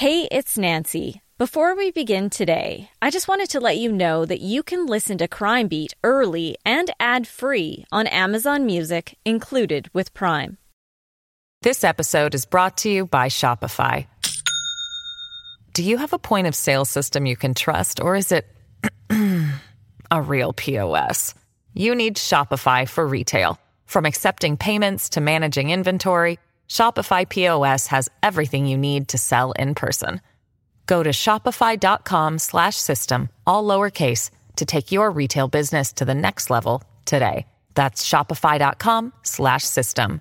Hey, it's Nancy. Before we begin today, I just wanted to let you know that you can listen to Crime Beat early and ad-free on Amazon Music, included with Prime. This episode is brought to you by Shopify. Do you have a point of sale system you can trust, or is it a real POS? You need Shopify for retail. From accepting payments to managing inventory, Shopify POS has everything you need to sell in person. Go to shopify.com/system, all lowercase, to take your retail business to the next level today. That's shopify.com/system.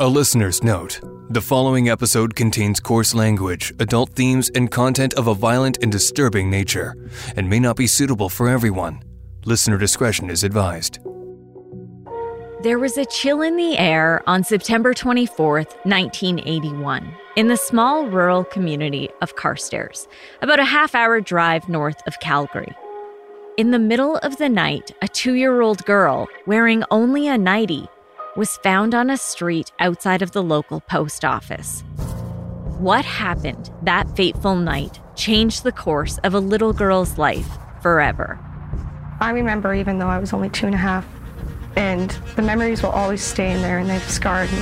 A listener's note. The following episode contains coarse language, adult themes, and content of a violent and disturbing nature, and may not be suitable for everyone. Listener discretion is advised. There was a chill in the air on September 24th, 1981, in the small rural community of Carstairs, about a half-hour drive north of Calgary. In the middle of the night, a 2-year-old girl, wearing only a nightie, was found on a street outside of the local post office. What happened that fateful night changed the course of a little girl's life forever. I remember, even though I was only 2 and a half, and the memories will always stay in there, and they've scarred me.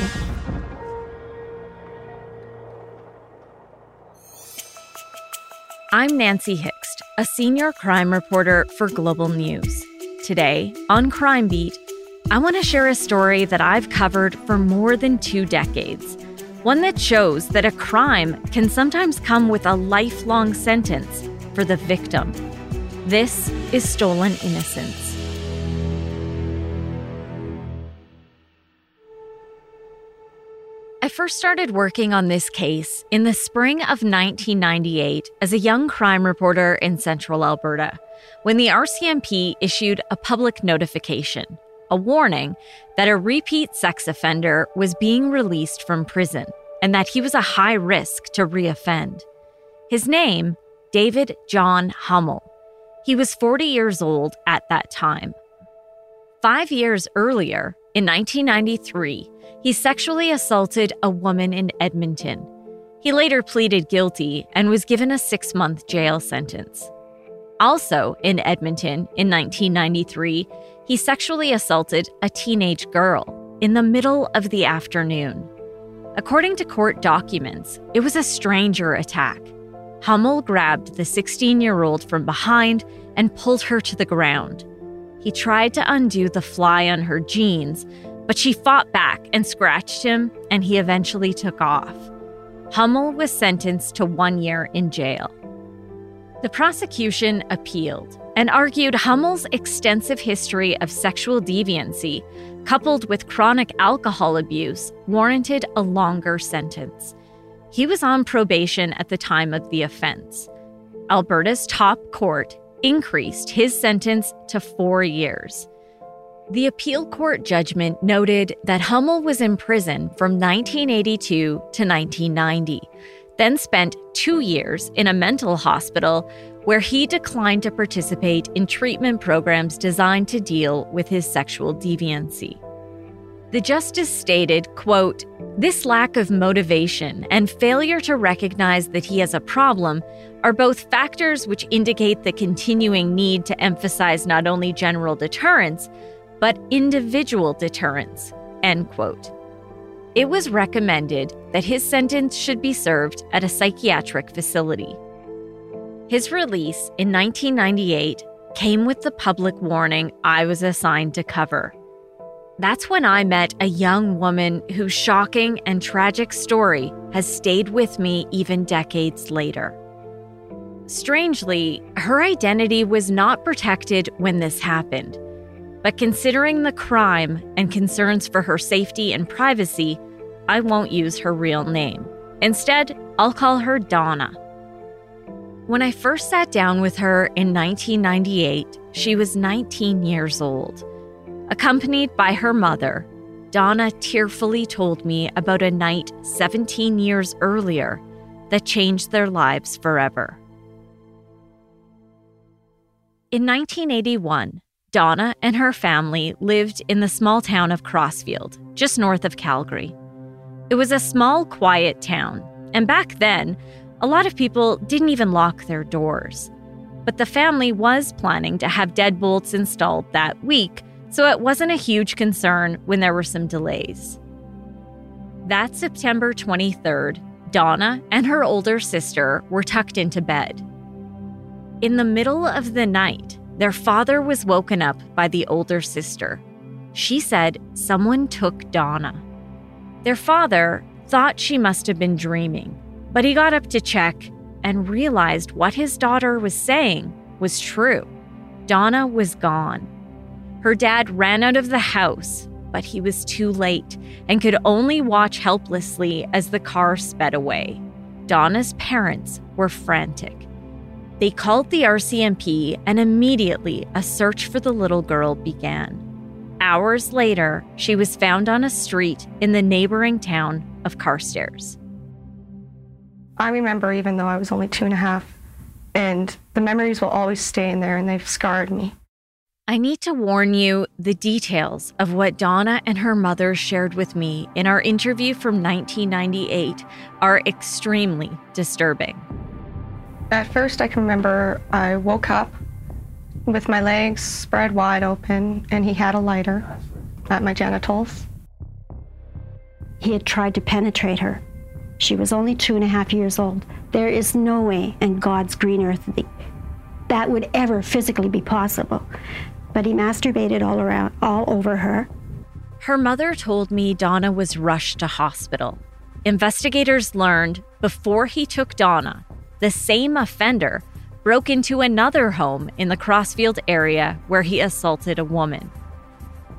I'm Nancy Hixt, a senior crime reporter for Global News. Today, on Crime Beat, I want to share a story that I've covered for more than 2 decades. One that shows that a crime can sometimes come with a lifelong sentence for the victim. This is Stolen Innocence. I first started working on this case in the spring of 1998 as a young crime reporter in central Alberta, when the RCMP issued a public notification, a warning that a repeat sex offender was being released from prison and that he was a high risk to reoffend. His name, David John Hummel. He was 40 years old at that time. 5 years earlier, in 1993, he sexually assaulted a woman in Edmonton. He later pleaded guilty and was given a 6-month jail sentence. Also in Edmonton in 1993, he sexually assaulted a teenage girl in the middle of the afternoon. According to court documents, it was a stranger attack. Hummel grabbed the 16-year-old from behind and pulled her to the ground. He tried to undo the fly on her jeans, but she fought back and scratched him, and he eventually took off. Hummel was sentenced to 1 year in jail. The prosecution appealed and argued Hummel's extensive history of sexual deviancy, coupled with chronic alcohol abuse, warranted a longer sentence. He was on probation at the time of the offense. Alberta's top court increased his sentence to 4 years. The appeal court judgment noted that Hummel was in prison from 1982 to 1990, then spent 2 years in a mental hospital where he declined to participate in treatment programs designed to deal with his sexual deviancy. The justice stated, quote, "This lack of motivation and failure to recognize that he has a problem are both factors which indicate the continuing need to emphasize not only general deterrence, but individual deterrence," end quote. It was recommended that his sentence should be served at a psychiatric facility. His release in 1998 came with the public warning I was assigned to cover. That's when I met a young woman whose shocking and tragic story has stayed with me even decades later. Strangely, her identity was not protected when this happened. But considering the crime and concerns for her safety and privacy, I won't use her real name. Instead, I'll call her Donna. When I first sat down with her in 1998, she was 19 years old. Accompanied by her mother, Donna tearfully told me about a night 17 years earlier that changed their lives forever. In 1981, Donna and her family lived in the small town of Crossfield, just north of Calgary. It was a small, quiet town, And back then, a lot of people didn't even lock their doors. But the family was planning to have deadbolts installed that week, so it wasn't a huge concern when there were some delays. That September 23rd, Donna and her older sister were tucked into bed. In the middle of the night, their father was woken up by the older sister. She said someone took Donna. Their father thought she must have been dreaming, but he got up to check and realized what his daughter was saying was true. Donna was gone. Her dad ran out of the house, but he was too late and could only watch helplessly as the car sped away. Donna's parents were frantic. They called the RCMP, and immediately a search for the little girl began. Hours later, she was found on a street in the neighboring town of Carstairs. I remember, even though I was only 2.5, and the memories will always stay in there, and they've scarred me. I need to warn you, the details of what Donna and her mother shared with me in our interview from 1998 are extremely disturbing. At first, I can remember I woke up with my legs spread wide open, and he had a lighter at my genitals. He had tried to penetrate her. She was only 2.5 years old. There is no way in God's green earth that would ever physically be possible. But he masturbated all over her. Her mother told me Donna was rushed to hospital. Investigators learned before he took Donna, the same offender broke into another home in the Crossfield area where he assaulted a woman.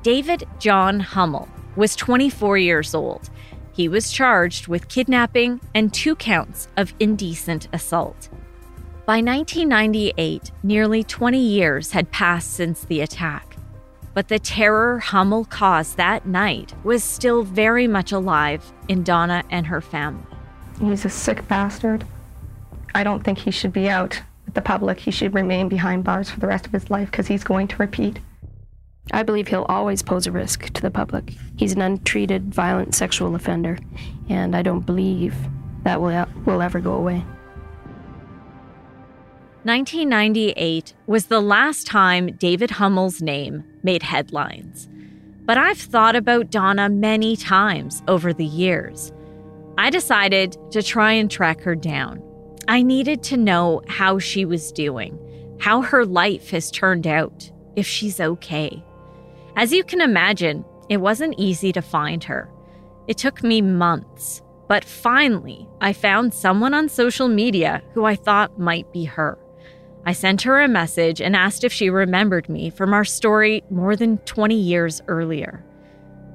David John Hummel was 24 years old. He was charged with kidnapping and 2 counts of indecent assault. By 1998, nearly 20 years had passed since the attack. But the terror Hummel caused that night was still very much alive in Donna and her family. He's a sick bastard. I don't think he should be out with the public. He should remain behind bars for the rest of his life because he's going to repeat. I believe he'll always pose a risk to the public. He's an untreated, violent sexual offender, and I don't believe that will ever go away. 1998 was the last time David Hummel's name made headlines. But I've thought about Donna many times over the years. I decided to try and track her down. I needed to know how she was doing, how her life has turned out, if she's okay. As you can imagine, it wasn't easy to find her. It took me months, but finally I found someone on social media who I thought might be her. I sent her a message and asked if she remembered me from our story more than 20 years earlier.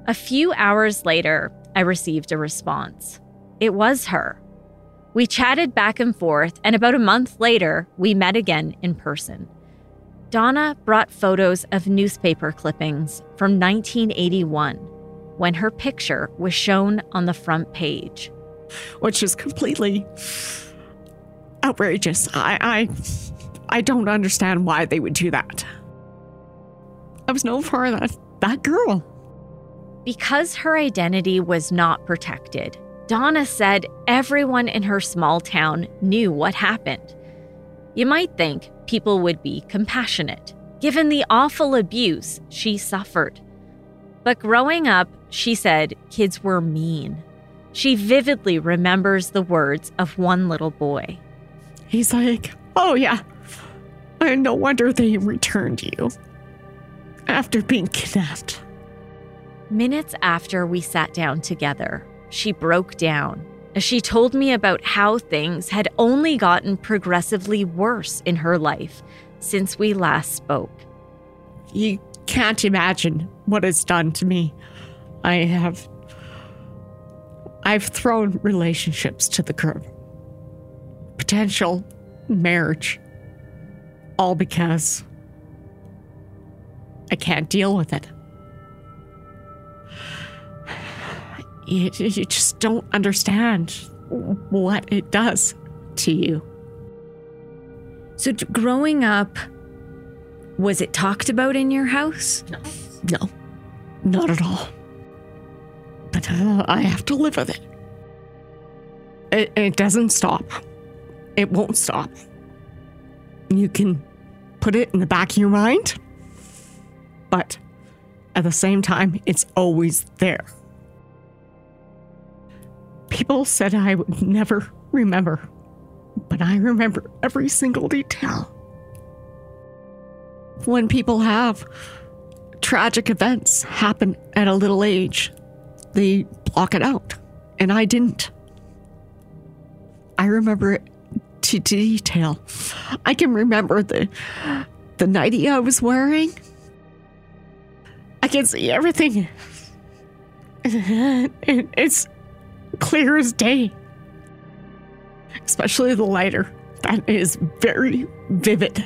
A few hours later, I received a response. It was her. We chatted back and forth, and about a month later, we met again in person. Donna brought photos of newspaper clippings from 1981 when her picture was shown on the front page. Which is completely outrageous. I don't understand why they would do that. I was no farther than that girl. Because her identity was not protected, Donna said everyone in her small town knew what happened. You might think people would be compassionate, given the awful abuse she suffered. But growing up, she said kids were mean. She vividly remembers the words of one little boy. He's like, "Oh yeah, no wonder they returned you after being kidnapped." Minutes after we sat down together, she broke down. She told me about how things had only gotten progressively worse in her life since we last spoke. You can't imagine what it's done to me. I've thrown relationships to the curb. Potential marriage. All because I can't deal with it. You just don't understand what it does to you. So growing up, was it talked about in your house? No, not at all. But I have to live with it. It doesn't stop. It won't stop. You can put it in the back of your mind, but at the same time, it's always there. People said I would never remember, but I remember every single detail. When people have tragic events happen at a little age, they block it out, and I didn't. I remember it to detail. I can remember the nightie I was wearing. I can see everything. It's clear as day. Especially the lighter. That is very vivid.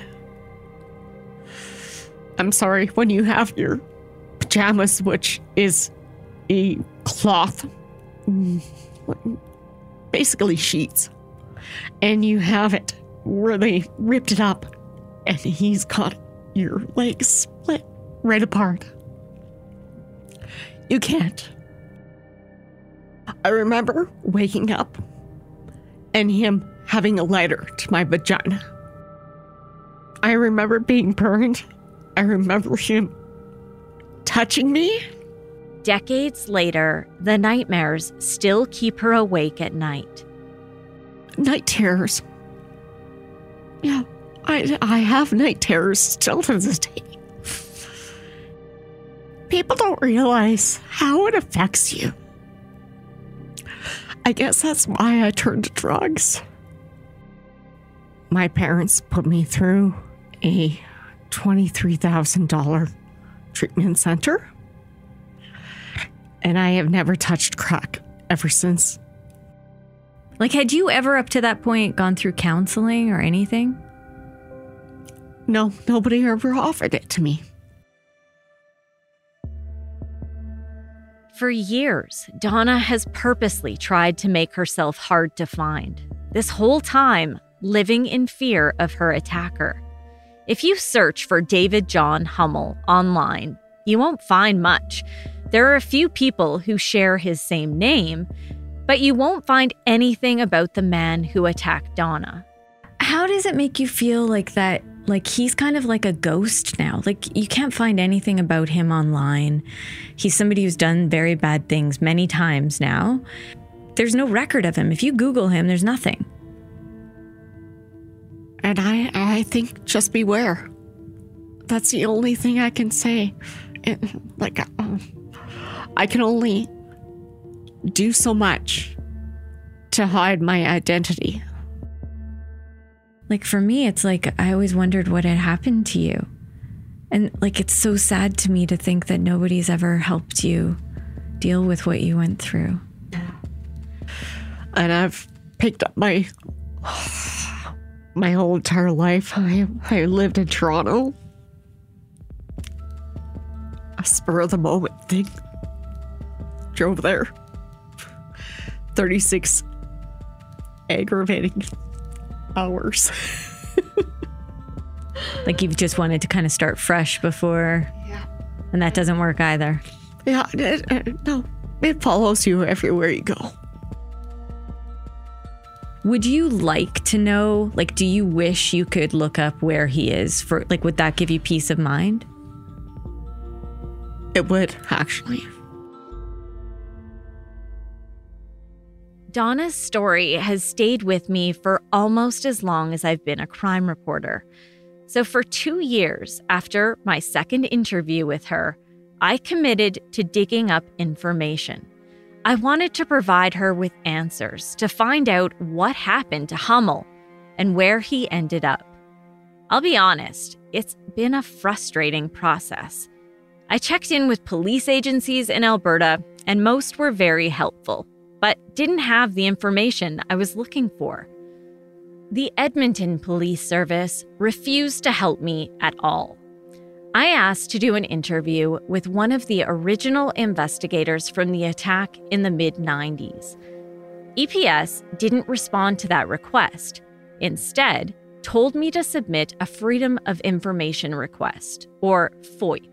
I'm sorry, when you have your pajamas, which is a cloth, basically sheets, and you have it where they ripped it up, and he's got your legs split right apart. You can't. I remember waking up and him having a lighter to my vagina. I remember being burned. I remember him touching me. Decades later, the nightmares still keep her awake at night. Night terrors. Yeah, I have night terrors still to this day. People don't realize how it affects you. I guess that's why I turned to drugs. My parents put me through a $23,000 treatment center, and I have never touched crack ever since. Like, had you ever up to that point gone through counseling or anything? No, nobody ever offered it to me. For years, Donna has purposely tried to make herself hard to find. This whole time, living in fear of her attacker. If you search for David John Hummel online, you won't find much. There are a few people who share his same name, but you won't find anything about the man who attacked Donna. How does it make you feel like that? Like, he's kind of like a ghost now. Like, you can't find anything about him online. He's somebody who's done very bad things many times now. There's no record of him. If you Google him, there's nothing. And I think just beware. That's the only thing I can say. I can only do so much to hide my identity. Like, for me, it's like I always wondered what had happened to you. And like, it's so sad to me to think that nobody's ever helped you deal with what you went through. And I've picked up my whole entire life. I lived in Toronto. A spur of the moment thing. Drove there. 36 aggravating hours. Like, you've just wanted to kind of start fresh before. Yeah. And that doesn't work either. Yeah, no. It follows you everywhere you go. Would you like to know, like, do you wish you could look up where he is for, like, would that give you peace of mind? It would, actually. Donna's story has stayed with me for almost as long as I've been a crime reporter. So for 2 years after my second interview with her, I committed to digging up information. I wanted to provide her with answers to find out what happened to Hummel and where he ended up. I'll be honest, it's been a frustrating process. I checked in with police agencies in Alberta, and most were very helpful, but didn't have the information I was looking for. The Edmonton Police Service refused to help me at all. I asked to do an interview with one of the original investigators from the attack in the mid-90s. EPS didn't respond to that request. Instead, told me to submit a Freedom of Information request, or FOIP.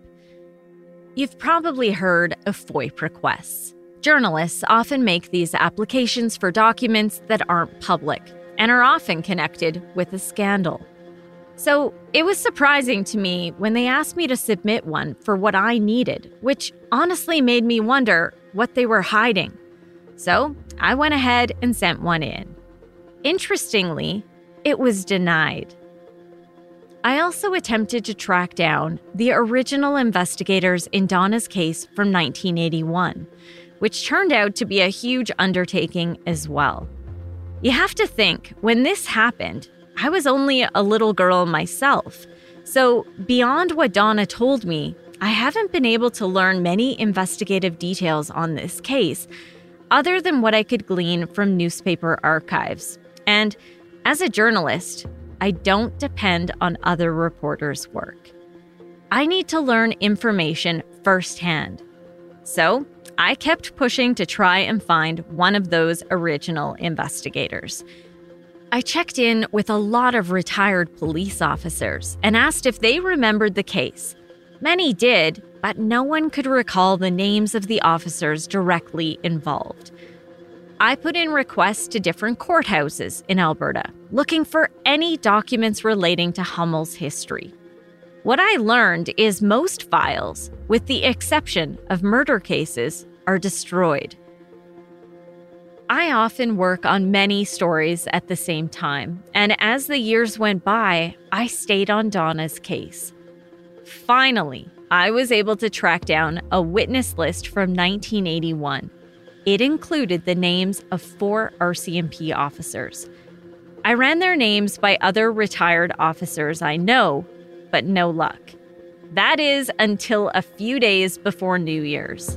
You've probably heard of FOIP requests. Journalists often make these applications for documents that aren't public and are often connected with a scandal. So it was surprising to me when they asked me to submit one for what I needed, which honestly made me wonder what they were hiding. So I went ahead and sent one in. Interestingly, it was denied. I also attempted to track down the original investigators in Donna's case from 1981, which turned out to be a huge undertaking as well. You have to think, when this happened, I was only a little girl myself. So beyond what Donna told me, I haven't been able to learn many investigative details on this case, other than what I could glean from newspaper archives. And as a journalist, I don't depend on other reporters' work. I need to learn information firsthand. So I kept pushing to try and find one of those original investigators. I checked in with a lot of retired police officers and asked if they remembered the case. Many did, but no one could recall the names of the officers directly involved. I put in requests to different courthouses in Alberta, looking for any documents relating to Hummel's history. What I learned is most files, with the exception of murder cases, are destroyed. I often work on many stories at the same time, and as the years went by, I stayed on Donna's case. Finally, I was able to track down a witness list from 1981. It included the names of 4 RCMP officers. I ran their names by other retired officers I know, but no luck. That is until a few days before New Year's.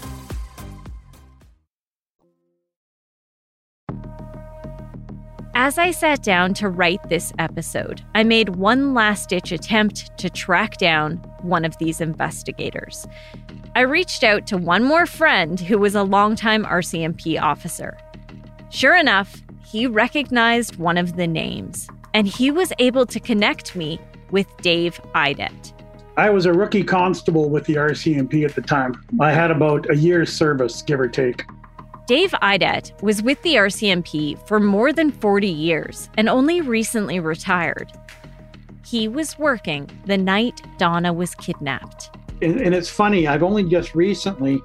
As I sat down to write this episode, I made one last-ditch attempt to track down one of these investigators. I reached out to one more friend who was a longtime RCMP officer. Sure enough, he recognized one of the names, and he was able to connect me with Dave Idet. I was a rookie constable with the RCMP at the time. I had about a year's service, give or take. Dave Idet was with the RCMP for more than 40 years and only recently retired. He was working the night Donna was kidnapped. And it's funny, I've only just recently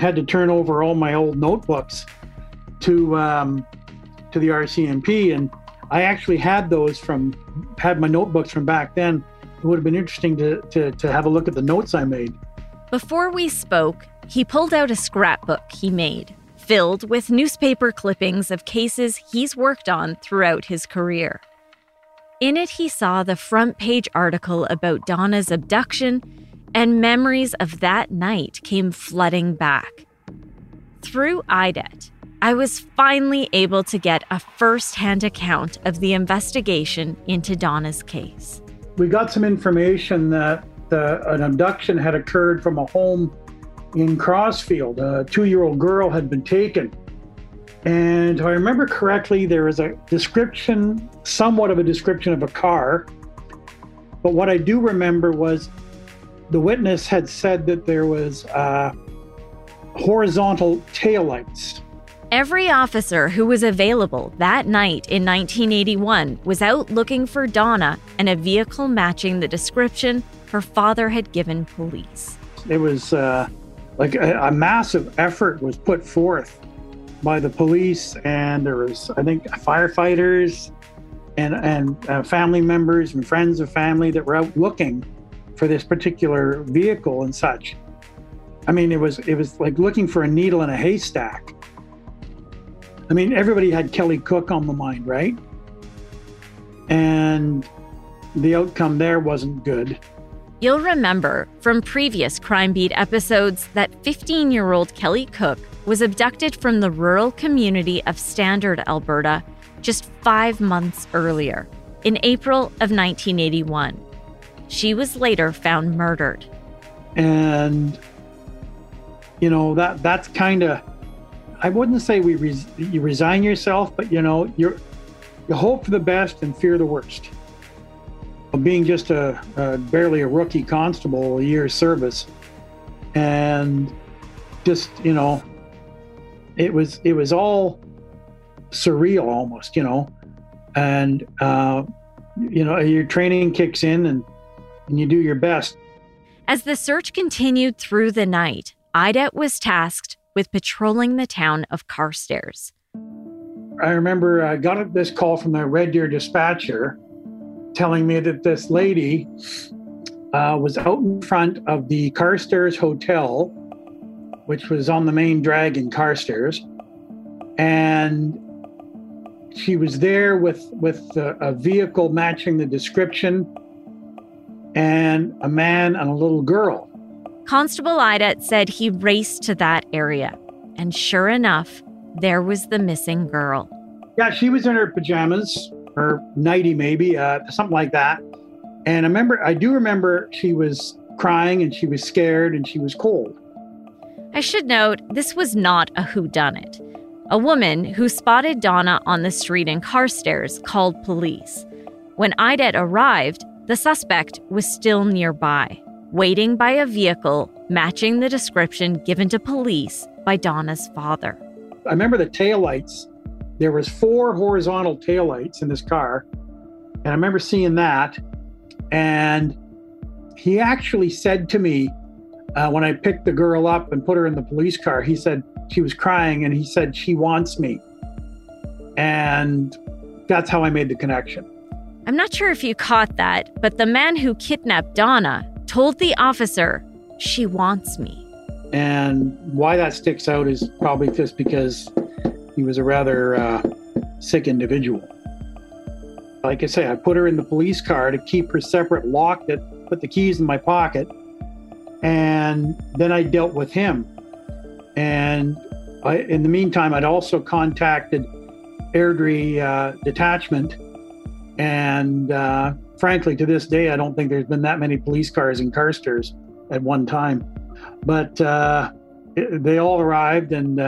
had to turn over all my old notebooks to the RCMP, and I actually had my notebooks from back then. It would have been interesting to have a look at the notes I made. Before we spoke, he pulled out a scrapbook he made, filled with newspaper clippings of cases he's worked on throughout his career. In it, he saw the front-page article about Donna's abduction, and memories of that night came flooding back. Through Idet, I was finally able to get a first-hand account of the investigation into Donna's case. We got some information that an abduction had occurred from a home in Crossfield. A 2-year-old girl had been taken. And if I remember correctly, there was a description, somewhat of a description of a car. But what I do remember was the witness had said that there was horizontal taillights. Every officer who was available that night in 1981 was out looking for Donna and a vehicle matching the description her father had given police. It was like a massive effort was put forth by the police, and there was, I think, firefighters and family members and friends of family that were out looking for this particular vehicle and such. I mean, it was like looking for a needle in a haystack. I mean, everybody had Kelly Cook on the mind, right? And the outcome there wasn't good. You'll remember from previous Crime Beat episodes that 15-year-old Kelly Cook was abducted from the rural community of Standard, Alberta, just 5 months earlier, in April of 1981. She was later found murdered. And, you know, that's kind of, I wouldn't say you resign yourself, but, you know, you hope for the best and fear the worst. Being just barely a rookie constable, a year's service, and just, you know, it was all surreal almost, you know, and you know, your training kicks in and you do your best. As the search continued through the night, Idet was tasked with patrolling the town of Carstairs. I remember I got this call from the Red Deer dispatcher, telling me that this lady was out in front of the Carstairs Hotel, which was on the main drag in Carstairs. And she was there with a vehicle matching the description, and a man and a little girl. Constable Idet said he raced to that area. And sure enough, there was the missing girl. Yeah, she was in her pajamas, or nighty maybe, something like that. And I do remember she was crying and she was scared and she was cold. I should note, this was not a whodunit. A woman who spotted Donna on the street in Carstairs called police. When Idet arrived, the suspect was still nearby, waiting by a vehicle matching the description given to police by Donna's father. I remember the taillights. There was 4 horizontal taillights in this car, and I remember seeing that. And he actually said to me, when I picked the girl up and put her in the police car, he said she was crying, and he said, "She wants me." And that's how I made the connection. I'm not sure if you caught that, but the man who kidnapped Donna told the officer, "She wants me." And why that sticks out is probably just because he was a rather sick individual. Like I say, I put her in the police car to keep her separate, locked it, put the keys in my pocket, and then I dealt with him. And in the meantime, I'd also contacted Airdrie Detachment. And frankly, to this day, I don't think there's been that many police cars in Carstairs at one time. But they all arrived and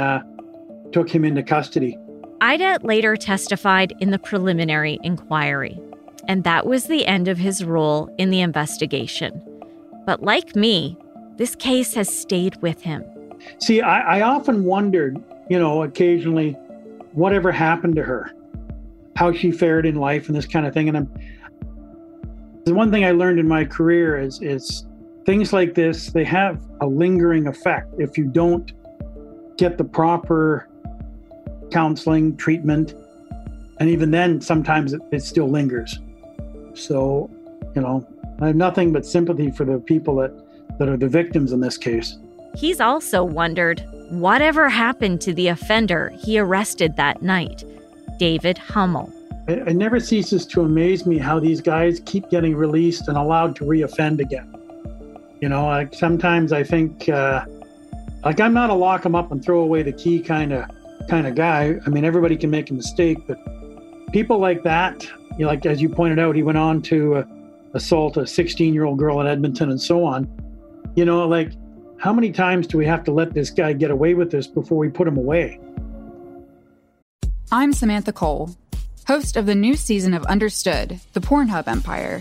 took him into custody. Idet later testified in the preliminary inquiry, and that was the end of his role in the investigation. But like me, this case has stayed with him. See, I often wondered, you know, occasionally, whatever happened to her, how she fared in life and this kind of thing. And the one thing I learned in my career is things like this, they have a lingering effect if you don't get the proper counseling, treatment, and even then, sometimes it still lingers. So, you know, I have nothing but sympathy for the people that are the victims in this case. He's also wondered, whatever happened to the offender he arrested that night, David Hummel. It never ceases to amaze me how these guys keep getting released and allowed to reoffend again. You know, sometimes I think, like, I'm not a lock them up and throw away the key kind of guy. I mean, everybody can make a mistake, but people like that, you know, like as you pointed out, he went on to assault a 16-year-old girl in Edmonton and so on. You know, like, how many times do we have to let this guy get away with this before we put him away? I'm Samantha Cole, host of the new season of Understood, the Pornhub Empire.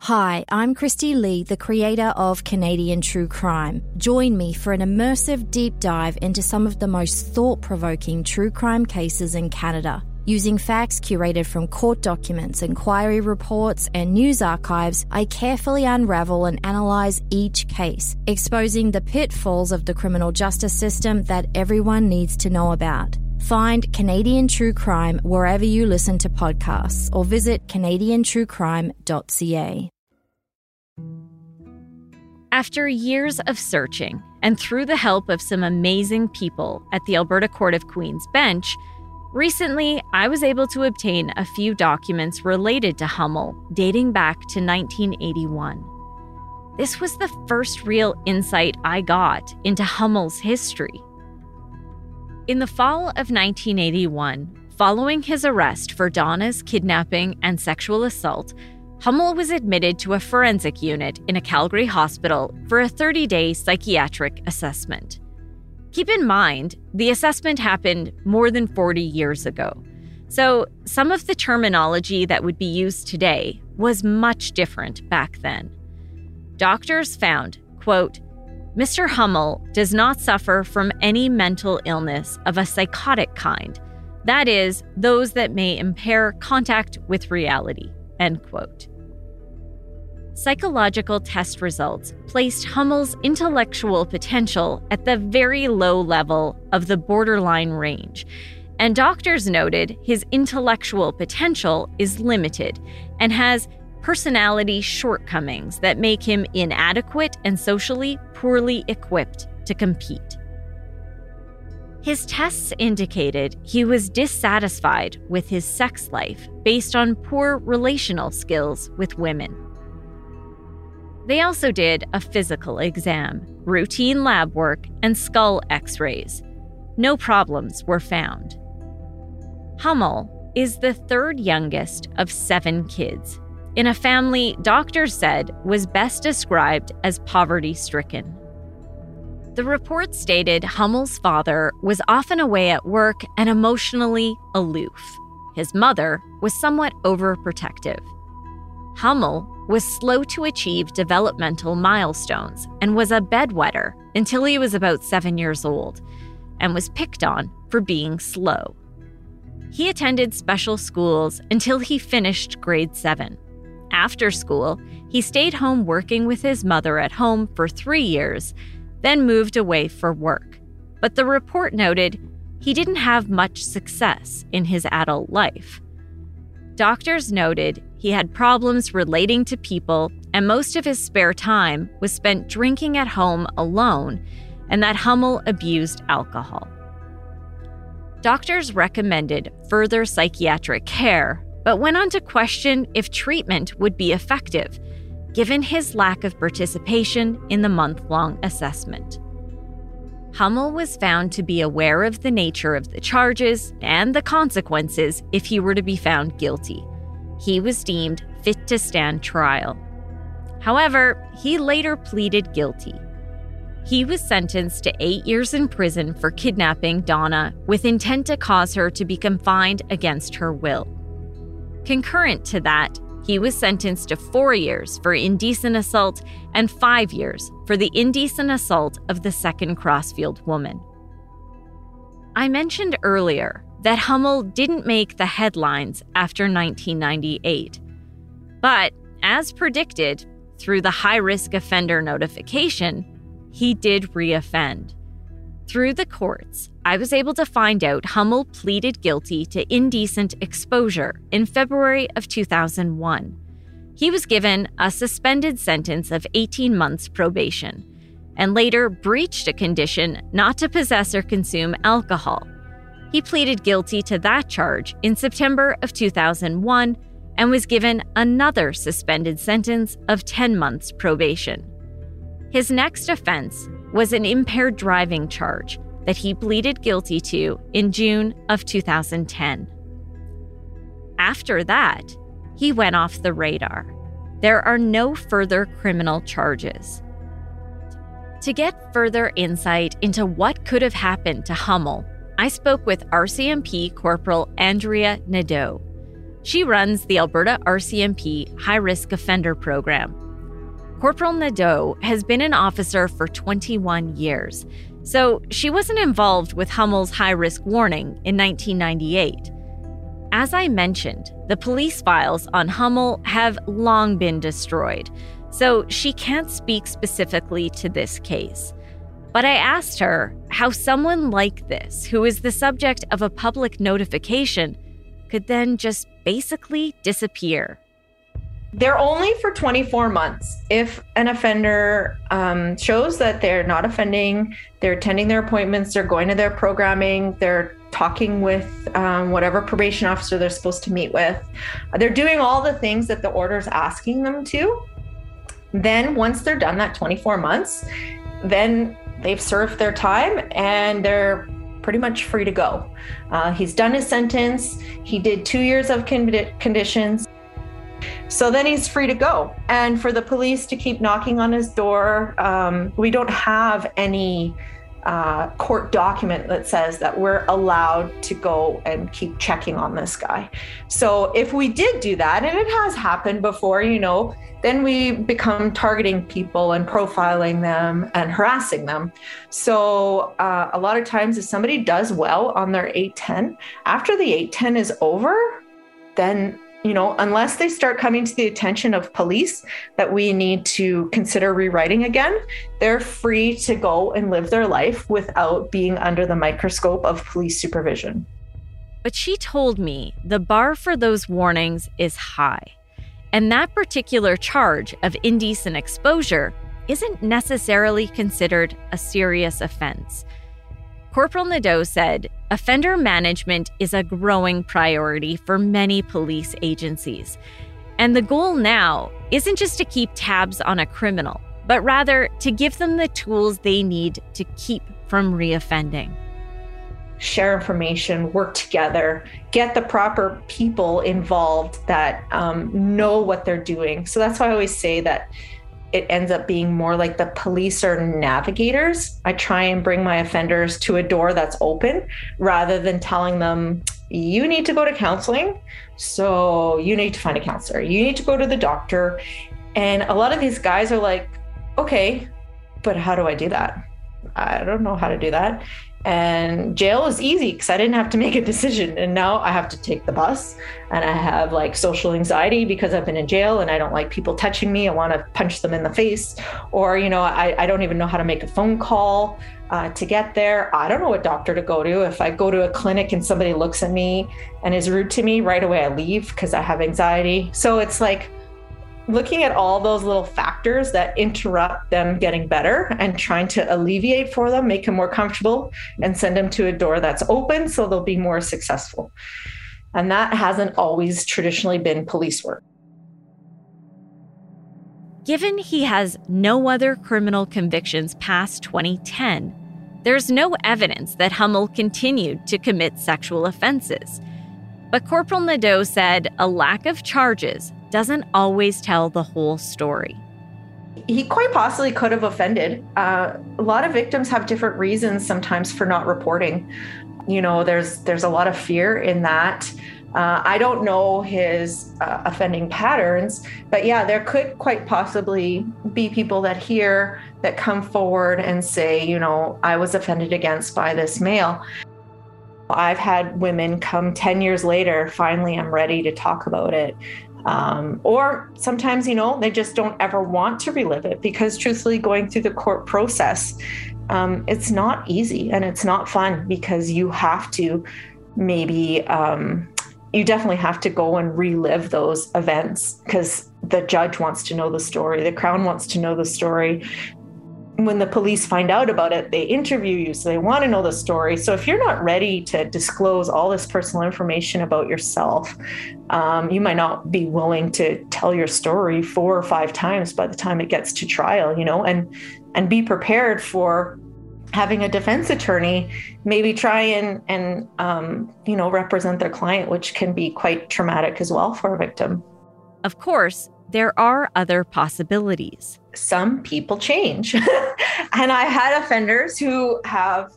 Hi, I'm Christy Lee, the creator of Canadian True Crime. Join me for an immersive deep dive into some of the most thought-provoking true crime cases in Canada. Using facts curated from court documents, inquiry reports, and news archives, I carefully unravel and analyze each case, exposing the pitfalls of the criminal justice system that everyone needs to know about. Find Canadian True Crime wherever you listen to podcasts or visit canadiantruecrime.ca. After years of searching and through the help of some amazing people at the Alberta Court of Queen's Bench, recently, I was able to obtain a few documents related to Hummel dating back to 1981. This was the first real insight I got into Hummel's history. In the fall of 1981, following his arrest for Donna's kidnapping and sexual assault, Hummel was admitted to a forensic unit in a Calgary hospital for a 30-day psychiatric assessment. Keep in mind, the assessment happened more than 40 years ago, so some of the terminology that would be used today was much different back then. Doctors found, quote, "Mr. Hummel does not suffer from any mental illness of a psychotic kind, that is, those that may impair contact with reality," end quote. Psychological test results placed Hummel's intellectual potential at the very low level of the borderline range, and doctors noted his intellectual potential is limited and has personality shortcomings that make him inadequate and socially poorly equipped to compete. His tests indicated he was dissatisfied with his sex life based on poor relational skills with women. They also did a physical exam, routine lab work, and skull x-rays. No problems were found. Hummel is the third youngest of 7 kids in a family doctors said was best described as poverty-stricken. The report stated Hummel's father was often away at work and emotionally aloof. His mother was somewhat overprotective. Hummel was slow to achieve developmental milestones and was a bedwetter until he was about 7 years old and was picked on for being slow. He attended special schools until he finished grade 7. After school, he stayed home working with his mother at home for 3 years, then moved away for work. But the report noted he didn't have much success in his adult life. Doctors noted he had problems relating to people, and most of his spare time was spent drinking at home alone, and that Hummel abused alcohol. Doctors recommended further psychiatric care, but went on to question if treatment would be effective, given his lack of participation in the month-long assessment. Hummel was found to be aware of the nature of the charges and the consequences if he were to be found guilty. He was deemed fit to stand trial. However, he later pleaded guilty. He was sentenced to 8 years in prison for kidnapping Donna with intent to cause her to be confined against her will. Concurrent to that, he was sentenced to 4 years for indecent assault and 5 years for the indecent assault of the second Crossfield woman. I mentioned earlier that Hummel didn't make the headlines after 1998. But, as predicted, through the high-risk offender notification, he did reoffend. Through the courts, I was able to find out Hummel pleaded guilty to indecent exposure in February of 2001. He was given a suspended sentence of 18 months probation, and later breached a condition not to possess or consume alcohol. He pleaded guilty to that charge in September of 2001 and was given another suspended sentence of 10 months probation. His next offense was an impaired driving charge that he pleaded guilty to in June of 2010. After that, he went off the radar. There are no further criminal charges. To get further insight into what could have happened to Hummel, I spoke with RCMP Corporal Andrea Nadeau. She runs the Alberta RCMP High-Risk Offender Program. Corporal Nadeau has been an officer for 21 years, so she wasn't involved with Hummel's high-risk warning in 1998. As I mentioned, the police files on Hummel have long been destroyed, so she can't speak specifically to this case. But I asked her how someone like this, who is the subject of a public notification, could then just basically disappear. They're only for 24 months. If an offender shows that they're not offending, they're attending their appointments, they're going to their programming, they're talking with whatever probation officer they're supposed to meet with, they're doing all the things that the order's asking them to. Then once they're done that 24 months, then they've served their time and they're pretty much free to go. He's done his sentence. He did 2 years of conditions. So then he's free to go. And for the police to keep knocking on his door, we don't have any court document that says that we're allowed to go and keep checking on this guy. So if we did do that, and it has happened before, you know, then we become targeting people and profiling them and harassing them. So a lot of times if somebody does well on their 810, after the 810 is over, then, you know, unless they start coming to the attention of police that we need to consider rewriting again, they're free to go and live their life without being under the microscope of police supervision. But she told me the bar for those warnings is high, and that particular charge of indecent exposure isn't necessarily considered a serious offense. Corporal Nadeau said offender management is a growing priority for many police agencies. And the goal now isn't just to keep tabs on a criminal, but rather to give them the tools they need to keep from reoffending. Share information, work together, get the proper people involved that know what they're doing. So that's why I always say that it ends up being more like the police are navigators. I try and bring my offenders to a door that's open rather than telling them, you need to go to counseling. So you need to find a counselor. You need to go to the doctor. And a lot of these guys are like, okay, but how do I do that? I don't know how to do that. And jail is easy because I didn't have to make a decision. And now I have to take the bus and I have like social anxiety because I've been in jail and I don't like people touching me. I want to punch them in the face. Or, you know, I don't even know how to make a phone call to get there. I don't know what doctor to go to. If I go to a clinic and somebody looks at me and is rude to me, right away I leave because I have anxiety. So it's like looking at all those little factors that interrupt them getting better and trying to alleviate for them, make them more comfortable and send them to a door that's open so they'll be more successful. And that hasn't always traditionally been police work. Given he has no other criminal convictions past 2010, there's no evidence that Hummel continued to commit sexual offenses. But Corporal Nadeau said a lack of charges doesn't always tell the whole story. He quite possibly could have offended. A lot of victims have different reasons sometimes for not reporting. You know, there's a lot of fear in that. I don't know his offending patterns, but yeah, there could quite possibly be people that hear that come forward and say, you know, I was offended against by this male. I've had women come 10 years later, finally, I'm ready to talk about it. Or sometimes, you know, they just don't ever want to relive it because truthfully going through the court process, it's not easy and it's not fun because you have to maybe, you definitely have to go and relive those events because the judge wants to know the story. The Crown wants to know the story. When the police find out about it, they interview you, so they want to know the story. So if you're not ready to disclose all this personal information about yourself, you might not be willing to tell your story 4 or 5 times by the time it gets to trial, you know, and be prepared for having a defense attorney maybe try and you know, represent their client, which can be quite traumatic as well for a victim. Of course, there are other possibilities. Some people change. And I had offenders who have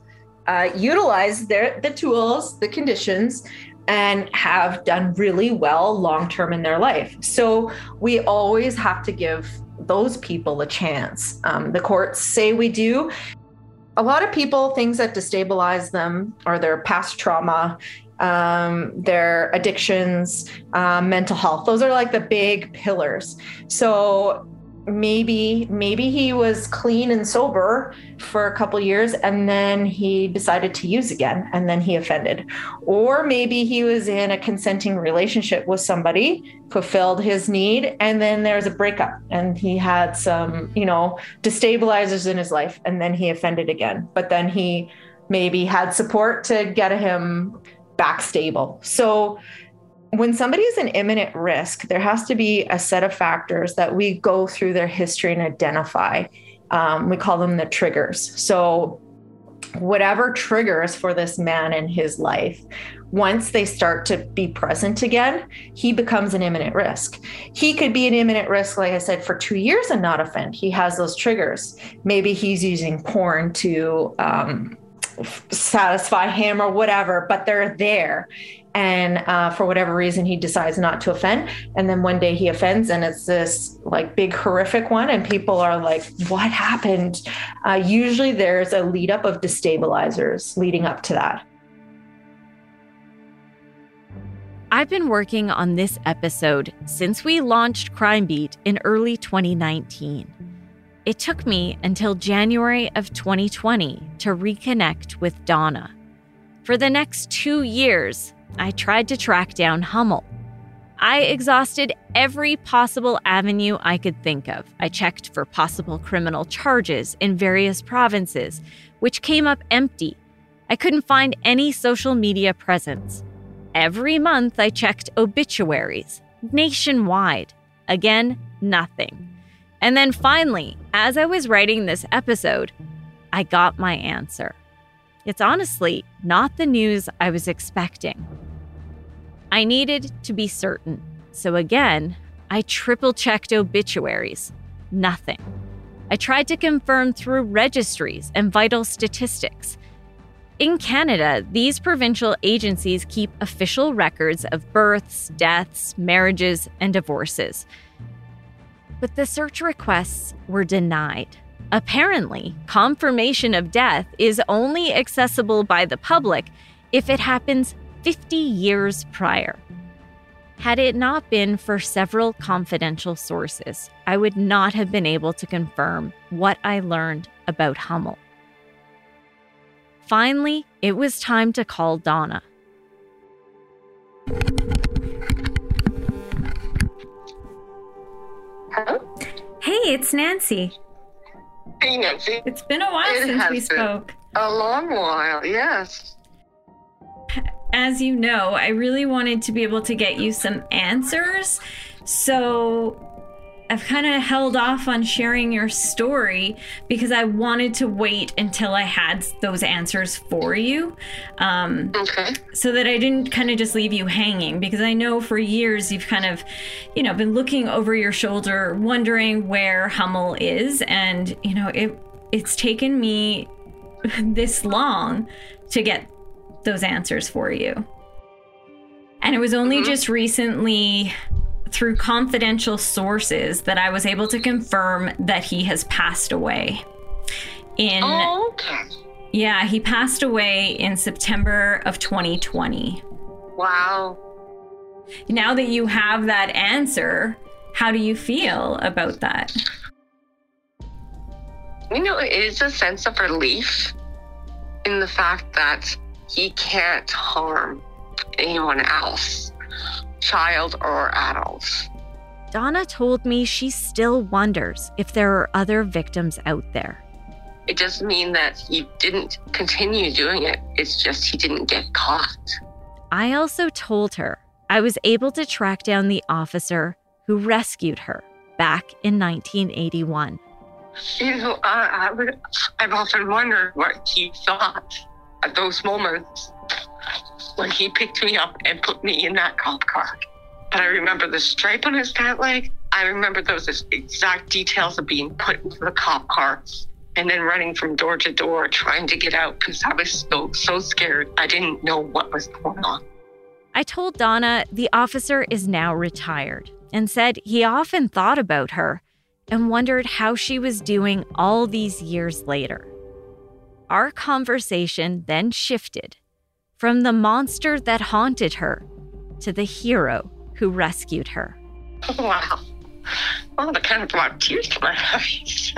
utilized the tools, the conditions, and have done really well long-term in their life. So we always have to give those people a chance. The courts say we do. A lot of people, things that destabilize them are their past trauma, their addictions, mental health. Those are like the big pillars. So maybe he was clean and sober for a couple of years and then he decided to use again and then he offended. Or maybe he was in a consenting relationship with somebody, fulfilled his need, and then there's a breakup and he had some, destabilizers in his life and then he offended again. But then he maybe had support to get him back stable. So when somebody is in imminent risk, there has to be a set of factors that we go through their history and identify. We call them the triggers. So whatever triggers for this man in his life, once they start to be present again, he becomes an imminent risk. He could be an imminent risk, like I said, for 2 years and not offend. He has those triggers. Maybe he's using porn to satisfy him or whatever, but they're there. And for whatever reason, he decides not to offend. And then one day he offends and it's this like big horrific one. And people are like, what happened? Usually there's a lead up of destabilizers leading up to that. I've been working on this episode since we launched Crime Beat in early 2019. It took me until January of 2020 to reconnect with Donna. For the next 2 years, I tried to track down Hummel. I exhausted every possible avenue I could think of. I checked for possible criminal charges in various provinces, which came up empty. I couldn't find any social media presence. Every month, I checked obituaries nationwide. Again, nothing. And then finally, as I was writing this episode, I got my answer. It's honestly not the news I was expecting. I needed to be certain. So again, I triple-checked obituaries. Nothing. I tried to confirm through registries and vital statistics. In Canada, these provincial agencies keep official records of births, deaths, marriages, and divorces. But the search requests were denied. Apparently, confirmation of death is only accessible by the public if it happens 50 years prior. Had it not been for several confidential sources, I would not have been able to confirm what I learned about Hummel. Finally, it was time to call Donna. Hello? Hey, it's Nancy. Hey, Nancy. It's been a while since we spoke. A long while, yes. As you know, I really wanted to be able to get you some answers, so I've kind of held off on sharing your story because I wanted to wait until I had those answers for you. Okay. So that I didn't kind of just leave you hanging, because I know for years you've kind of, been looking over your shoulder, wondering where Hummel is. And, it's taken me this long to get those answers for you. And it was only just recently through confidential sources that I was able to confirm that he has passed away. Yeah, he passed away in September of 2020. Wow. Now that you have that answer, how do you feel about that? It is a sense of relief in the fact that he can't harm anyone else, child or adults. Donna told me she still wonders if there are other victims out there. It doesn't mean that he didn't continue doing it. It's just he didn't get caught. I also told her I was able to track down the officer who rescued her back in 1981. I've often wondered what he thought at those moments when he picked me up and put me in that cop car. But I remember the stripe on his pant leg. I remember those exact details of being put into the cop car and then running from door to door trying to get out because I was so scared. I didn't know what was going on. I told Donna the officer is now retired and said he often thought about her and wondered how she was doing all these years later. Our conversation then shifted from the monster that haunted her to the hero who rescued her. Wow. Well, that kind of brought tears to my eyes.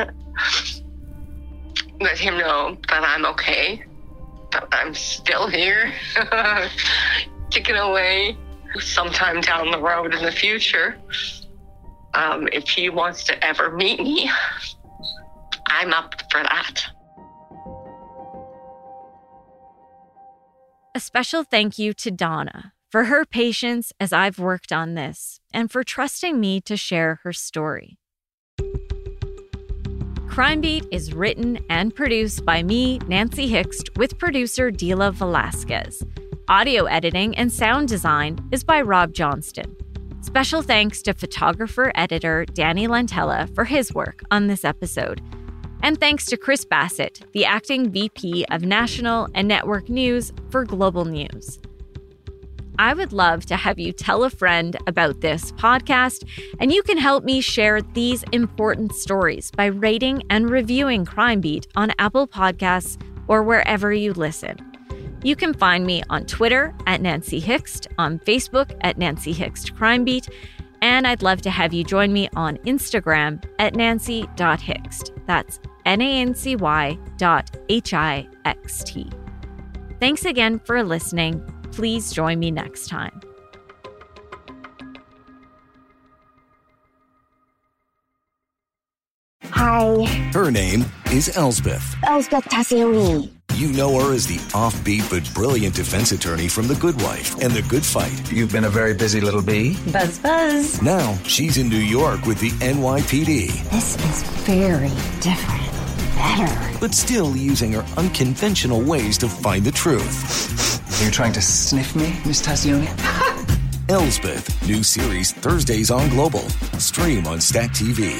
Let him know that I'm okay, that I'm still here, ticking away. Sometime down the road in the future, if he wants to ever meet me, I'm up for that. A special thank you to Donna for her patience as I've worked on this and for trusting me to share her story. Crime Beat is written and produced by me, Nancy Hixt, with producer Dila Velasquez. Audio editing and sound design is by Rob Johnston. Special thanks to photographer-editor Danny Lentella for his work on this episode. And thanks to Chris Bassett, the acting VP of National and Network News for Global News. I would love to have you tell a friend about this podcast, and you can help me share these important stories by rating and reviewing Crime Beat on Apple Podcasts or wherever you listen. You can find me on Twitter @NancyHixt, on Facebook @NancyHixtCrimeBeat, and I'd love to have you join me on Instagram @Nancy.Hixt. That's NANCY.HIXT. Thanks again for listening. Please join me next time. Hi. Her name is Elsbeth. Elsbeth Taszoni. You know her as the offbeat but brilliant defense attorney from The Good Wife and The Good Fight. You've been a very busy little bee. Buzz, buzz. Now she's in New York with the NYPD. This is very different. Better. But still using her unconventional ways to find the truth. Are you trying to sniff me, Miss Taszoni? Elsbeth. New series Thursdays on Global. Stream on Stack TV.